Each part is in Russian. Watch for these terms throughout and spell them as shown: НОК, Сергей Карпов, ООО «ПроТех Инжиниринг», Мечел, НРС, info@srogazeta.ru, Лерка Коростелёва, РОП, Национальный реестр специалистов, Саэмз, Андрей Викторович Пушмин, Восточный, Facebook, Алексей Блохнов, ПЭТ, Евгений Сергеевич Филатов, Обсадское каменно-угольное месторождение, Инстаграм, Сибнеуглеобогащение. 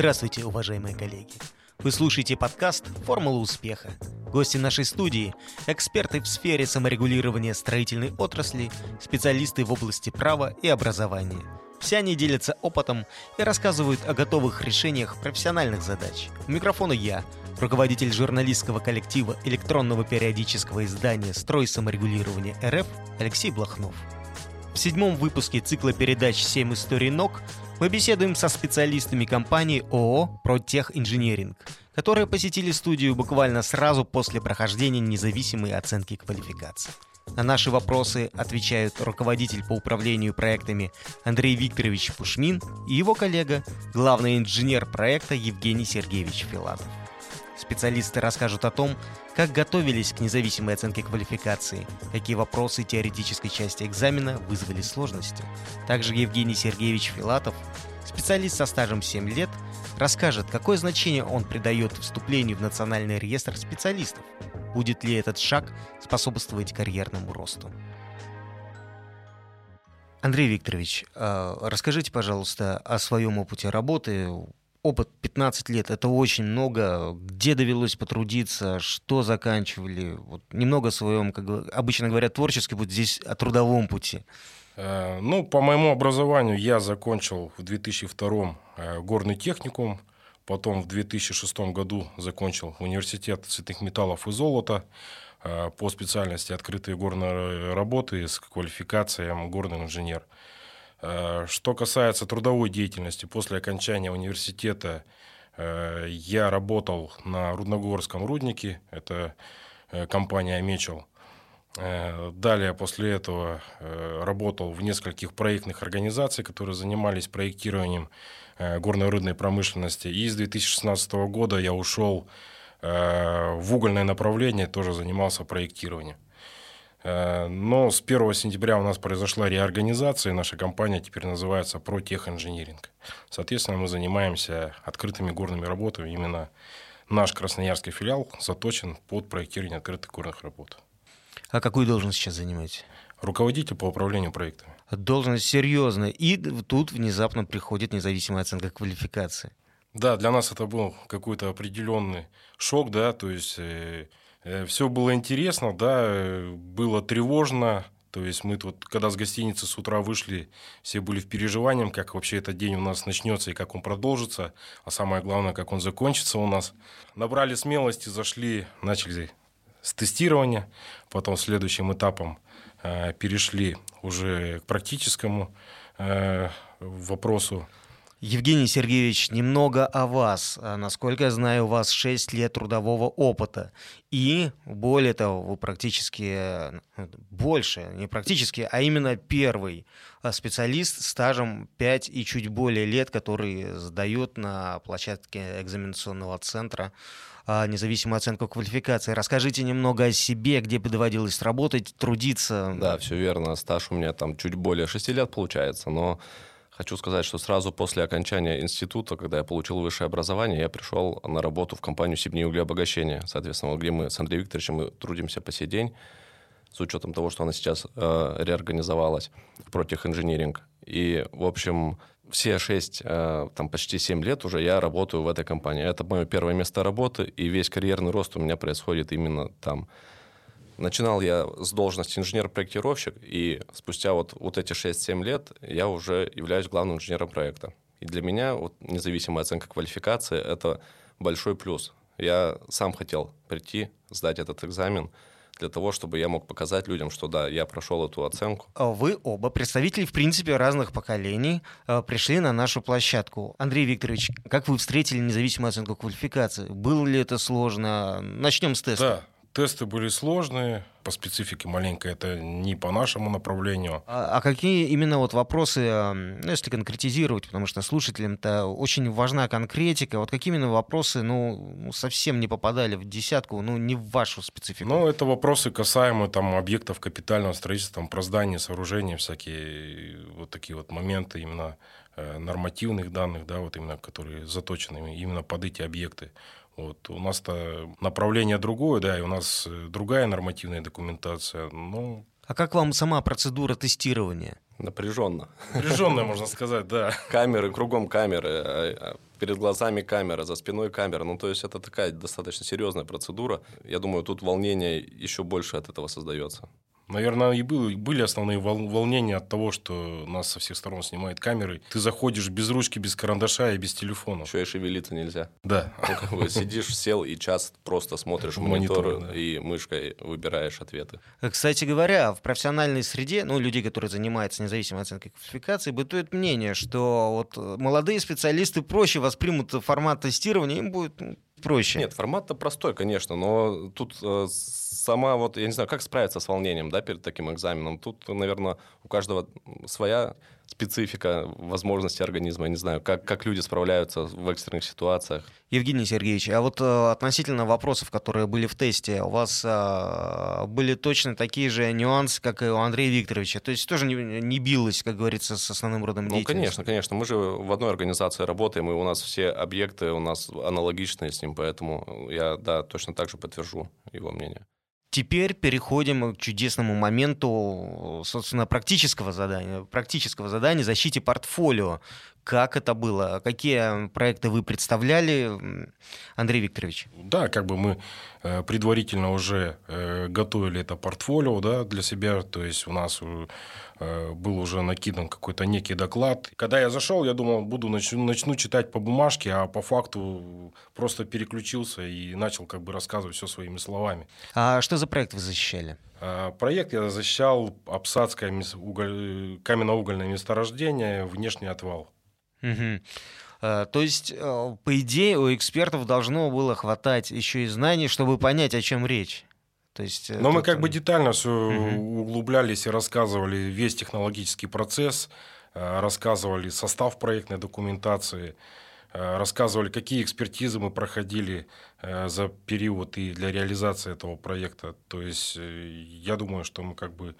Здравствуйте, уважаемые коллеги! Вы слушаете подкаст «Формула успеха». Гости нашей студии – эксперты в сфере саморегулирования строительной отрасли, специалисты в области права и образования. Все они делятся опытом и рассказывают о готовых решениях профессиональных задач. У микрофона я, руководитель журналистского коллектива электронного периодического издания «Строй саморегулирования РФ» Алексей Блохнов. В седьмом выпуске цикла передач «7 историй НОК» мы беседуем со специалистами компании ООО «ПроТех Инжиниринг», которые посетили студию буквально сразу после прохождения независимой оценки квалификации. На наши вопросы отвечают руководитель по управлению проектами Андрей Викторович Пушмин и его коллега, главный инженер проекта Евгений Сергеевич Филатов. Специалисты расскажут о том, как готовились к независимой оценке квалификации, какие вопросы теоретической части экзамена вызвали сложности. Также Евгений Сергеевич Филатов, специалист со стажем 7 лет, расскажет, какое значение он придает вступлению в Национальный реестр специалистов. Будет ли этот шаг способствовать карьерному росту? Андрей Викторович, расскажите, пожалуйста, о своем опыте работы. Опыт 15 лет – это очень много. Где довелось потрудиться, что заканчивали? Вот немного о своем, как обычно говорят, творческий путь, здесь о трудовом пути. По моему образованию я закончил в 2002 горный техникум, потом в 2006 году закончил университет цветных металлов и золота по специальности открытые горные работы с квалификацией горный инженер. Что касается трудовой деятельности, после окончания университета я работал на рудногорском руднике, это компания «Мечел». Далее, после этого работал в нескольких проектных организациях, которые занимались проектированием горно-рудной промышленности. И с 2016 года я ушел в угольное направление, тоже занимался проектированием. Но с 1 сентября у нас произошла реорганизация, и наша компания теперь называется «ПроТех Инжиниринг». Соответственно, мы занимаемся открытыми горными работами. Именно наш красноярский филиал заточен под проектирование открытых горных работ. А какую должность сейчас занимаете? Руководитель по управлению проектами. Должность серьезная. И тут внезапно приходит независимая оценка квалификации. Да, для нас это был какой-то определенный шок, да, то есть... Все было интересно, да, было тревожно. То есть мы тут, когда с гостиницы с утра вышли, все были в переживаниях, как вообще этот день у нас начнется и как он продолжится, а самое главное, как он закончится у нас. Набрали смелости, зашли, начали с тестирования, потом следующим этапом перешли уже к практическому вопросу. Евгений Сергеевич, немного о вас. Насколько я знаю, у вас 6 лет трудового опыта. И, более того, вы именно первый специалист с стажем 5 и чуть более лет, который сдает на площадке экзаменационного центра независимую оценку квалификации. Расскажите немного о себе, где доводилось работать, трудиться. Да, все верно. Стаж у меня там чуть более 6 лет получается, но... Хочу сказать, что сразу после окончания института, когда я получил высшее образование, я пришел на работу в компанию «Сибнеуглеобогащение», соответственно, где мы с Андреем Викторовичем трудимся по сей день, с учетом того, что она сейчас реорганизовалась, «ПроТех Инжиниринг». И, в общем, все 6, почти 7 лет уже я работаю в этой компании. Это мое первое место работы, и весь карьерный рост у меня происходит именно там. Начинал я с должности инженер-проектировщик, и спустя вот эти 6-7 лет я уже являюсь главным инженером проекта. И для меня независимая оценка квалификации – это большой плюс. Я сам хотел прийти, сдать этот экзамен для того, чтобы я мог показать людям, что да, я прошел эту оценку. Вы оба представители, в принципе, разных поколений, пришли на нашу площадку. Андрей Викторович, как вы встретили независимую оценку квалификации? Было ли это сложно? Начнем с теста. Да. Тесты были сложные, по специфике маленько это не по нашему направлению. А какие именно вопросы, если конкретизировать, потому что слушателям-то очень важна конкретика, какие именно вопросы совсем не попадали в десятку, не в вашу специфику? Это вопросы, касаемые объектов капитального строительства, про здания, сооружения, всякие такие моменты именно нормативных данных, да, именно которые заточены именно под эти объекты. У нас-то направление другое, да, и у нас другая нормативная документация. А как вам сама процедура тестирования? Напряженно. Напряженно, можно сказать, да. Камеры, кругом камеры, перед глазами камера, за спиной камера. Ну, то есть, это такая достаточно серьезная процедура. Я думаю, тут волнение еще больше от этого создается. Наверное, и были основные волнения от того, что нас со всех сторон снимают камеры. Ты заходишь без ручки, без карандаша и без телефона. Еще и шевелиться нельзя. Да. Ну, как бы сидишь, сел и час просто смотришь в монитор, да, и мышкой выбираешь ответы. Кстати говоря, в профессиональной среде, ну, людей, которые занимаются независимой оценкой квалификации, бытует мнение, что вот молодые специалисты проще воспримут формат тестирования, им будет... проще. Нет, формат-то простой, конечно, но тут сама вот, я не знаю, как справиться с волнением, да, перед таким экзаменом. Тут, наверное, у каждого своя специфика, возможности организма. Я не знаю, как люди справляются в экстренных ситуациях. Евгений Сергеевич, а вот относительно вопросов, которые были в тесте, у вас были точно такие же нюансы, как и у Андрея Викторовича? То есть тоже не билось, как говорится, с основным родом деятельности? Ну, конечно, конечно. Мы же в одной организации работаем, и у нас все объекты у нас аналогичные с ним, поэтому я, да, точно так же подтвержу его мнение. Теперь переходим к чудесному моменту, собственно, практического задания защиты портфолио. Как это было? Какие проекты вы представляли, Андрей Викторович? Да, как бы мы предварительно уже готовили это портфолио, да, для себя. То есть у нас был уже накидан какой-то некий доклад. Когда я зашел, я думал, начну читать по бумажке, а по факту просто переключился и начал как бы рассказывать все своими словами. А что за проект вы защищали? Проект я защищал Обсадское каменно-угольное месторождение, внешний отвал. Угу. То есть, по идее, у экспертов должно было хватать еще и знаний, чтобы понять, о чем речь. То есть, но мы как бы детально все углублялись и рассказывали весь технологический процесс, рассказывали состав проектной документации, рассказывали, какие экспертизы мы проходили за период и для реализации этого проекта. То есть, я думаю, что мы как бы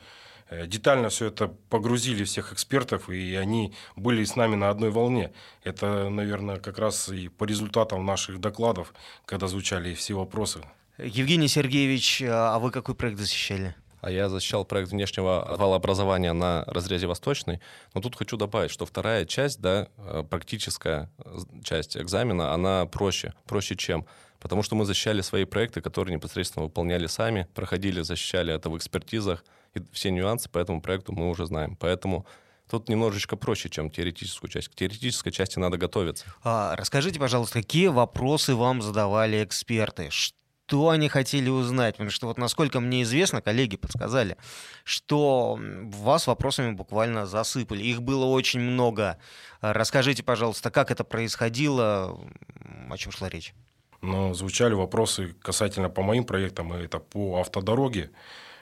детально все это погрузили всех экспертов, и они были с нами на одной волне. Это, наверное, как раз и по результатам наших докладов, когда звучали все вопросы. Евгений Сергеевич, а вы какой проект защищали? А я защищал проект внешнего отвалообразования на разрезе Восточный. Но тут хочу добавить, что вторая часть, да, практическая часть экзамена, она проще чем? Потому что мы защищали свои проекты, которые непосредственно выполняли сами, проходили, защищали это в экспертизах. И все нюансы по этому проекту мы уже знаем. Поэтому тут немножечко проще, чем теоретическую часть. К теоретической части надо готовиться. Расскажите, пожалуйста, какие вопросы вам задавали эксперты? Что они хотели узнать? Потому что, вот, насколько мне известно, коллеги подсказали, что вас вопросами буквально засыпали. Их было очень много. Расскажите, пожалуйста, как это происходило, о чем шла речь? Ну, звучали вопросы касательно по моим проектам, это по автодороге,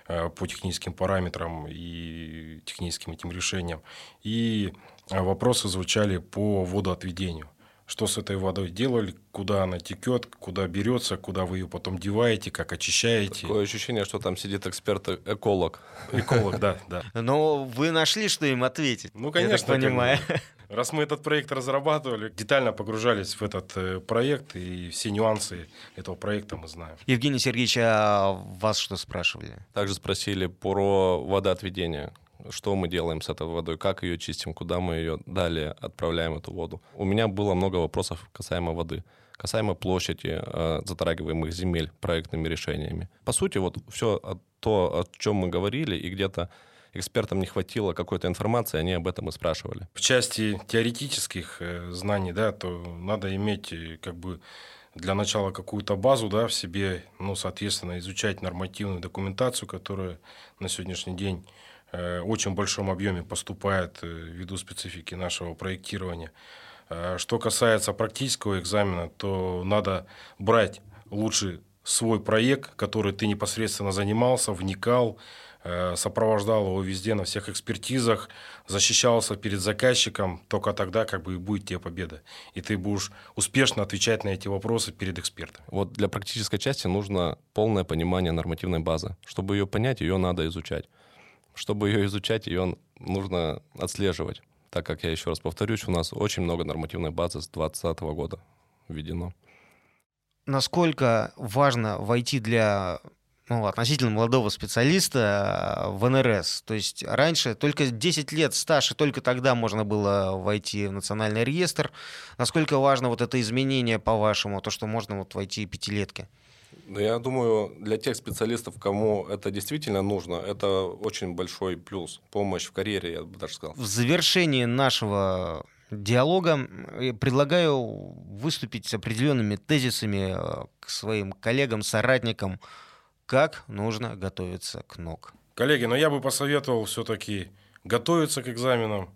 по техническим параметрам и техническим этим решениям. И вопросы звучали по водоотведению. Что с этой водой делали, куда она текет, куда берется, куда вы ее потом деваете, как очищаете. Такое ощущение, что там сидит эксперт-эколог. Эколог, да, да. Но вы нашли, что им ответить. Ну, конечно, я так понимаю. Раз мы этот проект разрабатывали, детально погружались в этот проект, и все нюансы этого проекта мы знаем. Евгений Сергеевич, а вас что спрашивали? Также спросили про водоотведение. Что мы делаем с этой водой, как ее чистим, куда мы ее далее отправляем, эту воду. У меня было много вопросов касаемо воды, касаемо площади затрагиваемых земель проектными решениями. По сути, вот все то, о чем мы говорили, и где-то экспертам не хватило какой-то информации, они об этом и спрашивали. В части теоретических знаний, да, то надо иметь как бы для начала какую-то базу, да, в себе, ну, соответственно, изучать нормативную документацию, которая на сегодняшний день в очень большом объеме поступает ввиду специфики нашего проектирования. Что касается практического экзамена, то надо брать лучше свой проект, который ты непосредственно занимался, вникал, сопровождал его везде на всех экспертизах, защищался перед заказчиком, только тогда как бы и будет тебе победа. И ты будешь успешно отвечать на эти вопросы перед экспертом. Вот для практической части нужно полное понимание нормативной базы. Чтобы ее понять, ее надо изучать. Чтобы ее изучать, ее нужно отслеживать, так как, я еще раз повторюсь, у нас очень много нормативной базы с 2020 года введено. Насколько важно войти для ну, относительно молодого специалиста в НРС. То есть раньше только 10 лет стаж, и только тогда можно было войти в Национальный реестр. Насколько важно вот это изменение, по-вашему, то, что можно вот войти пятилетки? Ну, я думаю, для тех специалистов, кому это действительно нужно, это очень большой плюс, помощь в карьере, я бы даже сказал. В завершении нашего диалога предлагаю выступить с определенными тезисами к своим коллегам, соратникам, как нужно готовиться к НОК. Коллеги, но я бы посоветовал все-таки готовиться к экзаменам,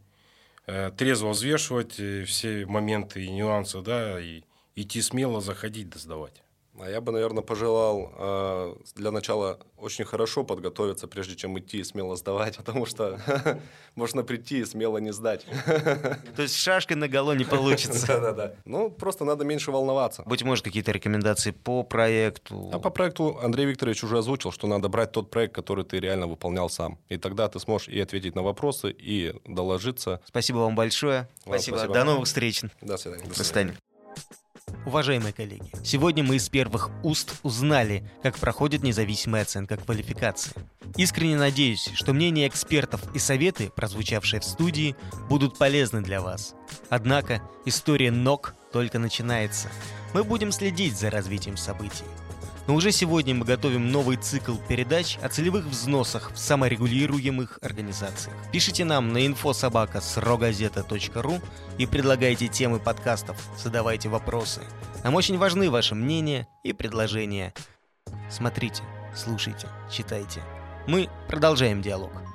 трезво взвешивать все моменты и нюансы, да, и идти смело, заходить да сдавать. А я бы, наверное, пожелал для начала очень хорошо подготовиться, прежде чем идти и смело сдавать, потому что можно прийти и смело не сдать. То есть шашкой наголо не получится. Да-да-да. Ну, просто надо меньше волноваться. Быть может, какие-то рекомендации по проекту? А по проекту Андрей Викторович уже озвучил, что надо брать тот проект, который ты реально выполнял сам. И тогда ты сможешь и ответить на вопросы, и доложиться. Спасибо вам большое. Спасибо. До новых встреч. До свидания. До свидания. Уважаемые коллеги, сегодня мы из первых уст узнали, как проходит независимая оценка квалификации. Искренне надеюсь, что мнения экспертов и советы, прозвучавшие в студии, будут полезны для вас. Однако история НОК только начинается. Мы будем следить за развитием событий. Но уже сегодня мы готовим новый цикл передач о целевых взносах в саморегулируемых организациях. Пишите нам на info@srogazeta.ru и предлагайте темы подкастов, задавайте вопросы. Нам очень важны ваши мнения и предложения. Смотрите, слушайте, читайте. Мы продолжаем диалог.